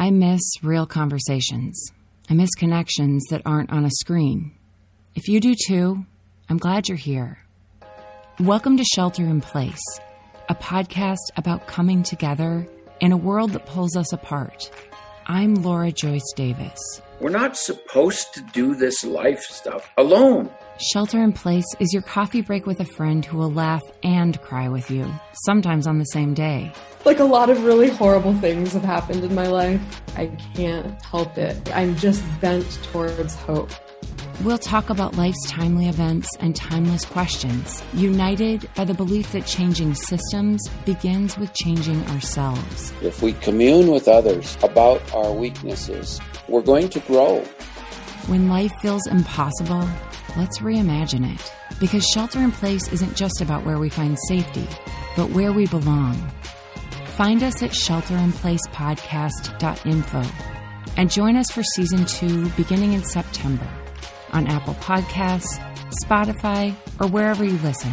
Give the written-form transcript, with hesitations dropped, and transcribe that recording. I miss real conversations. I miss connections that aren't on a screen. If you do too, I'm glad you're here. Welcome to Shelter in Place, a podcast about coming together in a world that pulls us apart. I'm Laura Joyce Davis. We're not supposed to do this life stuff alone. Shelter in Place is your coffee break with a friend who will laugh and cry with you, sometimes on the same day. Like, a lot of really horrible things have happened in my life. I can't help it. I'm just bent towards hope. We'll talk about life's timely events and timeless questions, united by the belief that changing systems begins with changing ourselves. If we commune with others about our weaknesses, we're going to grow. When life feels impossible, let's reimagine it. Because shelter in place isn't just about where we find safety, but where we belong. Find us at shelterinplacepodcast.info and join us for Season 2 beginning in September on Apple Podcasts, Spotify, or wherever you listen.